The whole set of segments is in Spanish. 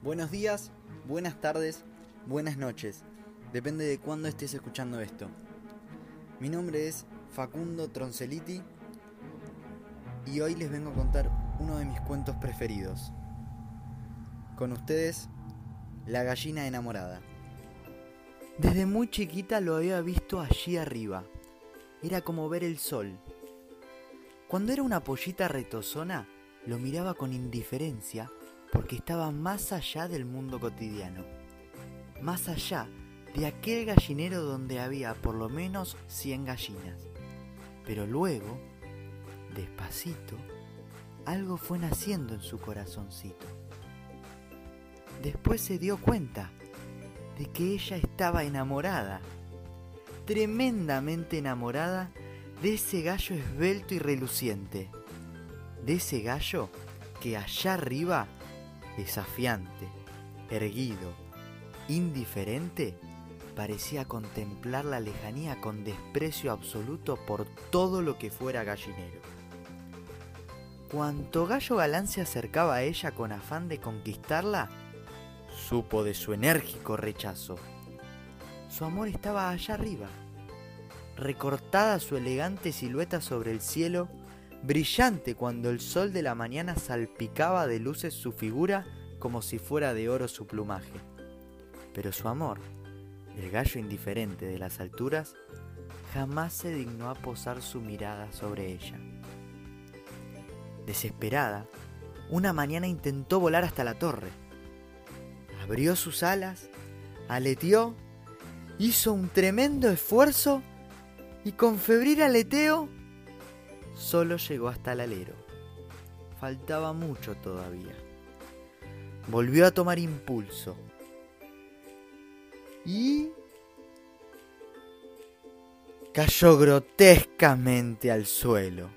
Buenos días, buenas tardes, buenas noches, depende de cuándo estés escuchando esto. Mi nombre es Facundo Tronceliti y hoy les vengo a contar uno de mis cuentos preferidos. Con ustedes, La gallina enamorada. Desde muy chiquita lo había visto allí arriba. Era como ver el sol. Cuando era una pollita retozona, lo miraba con indiferencia porque estaba más allá del mundo cotidiano, más allá de aquel gallinero donde había por lo menos 100 gallinas. Pero luego, despacito, algo fue naciendo en su corazoncito. Después se dio cuenta de que ella estaba enamorada, tremendamente enamorada de ese gallo esbelto y reluciente, de ese gallo que allá arriba, desafiante, erguido, indiferente, parecía contemplar la lejanía con desprecio absoluto por todo lo que fuera gallinero. Cuanto gallo galán se acercaba a ella con afán de conquistarla, supo de su enérgico rechazo. Su amor estaba allá arriba, recortada su elegante silueta sobre el cielo, brillante cuando el sol de la mañana salpicaba de luces su figura como si fuera de oro su plumaje. Pero su amor, el gallo indiferente de las alturas, jamás se dignó a posar su mirada sobre ella. Desesperada, una mañana intentó volar hasta la torre. Abrió sus alas, aleteó, hizo un tremendo esfuerzo y con febril aleteo solo llegó hasta el alero. Faltaba mucho todavía. Volvió a tomar impulso. Y cayó grotescamente al suelo.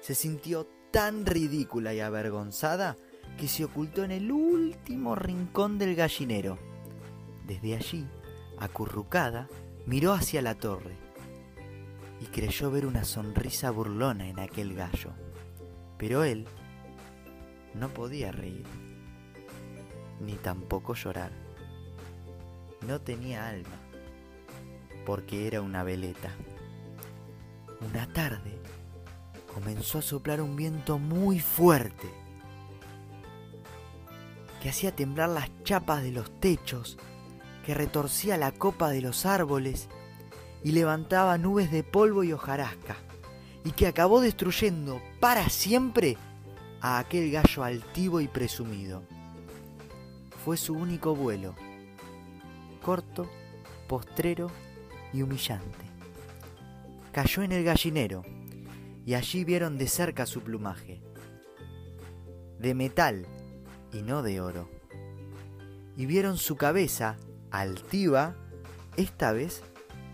Se sintió tan ridícula y avergonzada que se ocultó en el último rincón del gallinero. Desde allí, acurrucada, miró hacia la torre y creyó ver una sonrisa burlona en aquel gallo. Pero él no podía reír, ni tampoco llorar. No tenía alma, porque era una veleta. Una tarde comenzó a soplar un viento muy fuerte que hacía temblar las chapas de los techos, que retorcía la copa de los árboles y levantaba nubes de polvo y hojarasca, y que acabó destruyendo para siempre a aquel gallo altivo y presumido. Fue su único vuelo, corto, postrero y humillante. Cayó en el gallinero, y allí vieron de cerca su plumaje, de metal y no de oro, y vieron su cabeza, altiva, esta vez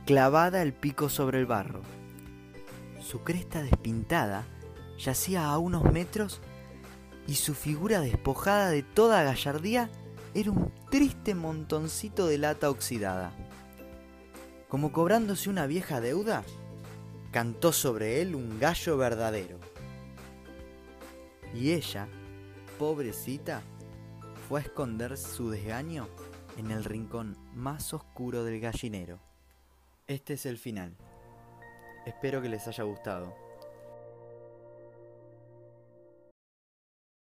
clavada el pico sobre el barro. Su cresta despintada yacía a unos metros y su figura despojada de toda gallardía era un triste montoncito de lata oxidada. Como cobrándose una vieja deuda, cantó sobre él un gallo verdadero. Y ella, pobrecita, fue a esconder su desgaño en el rincón más oscuro del gallinero. Este es el final. Espero que les haya gustado.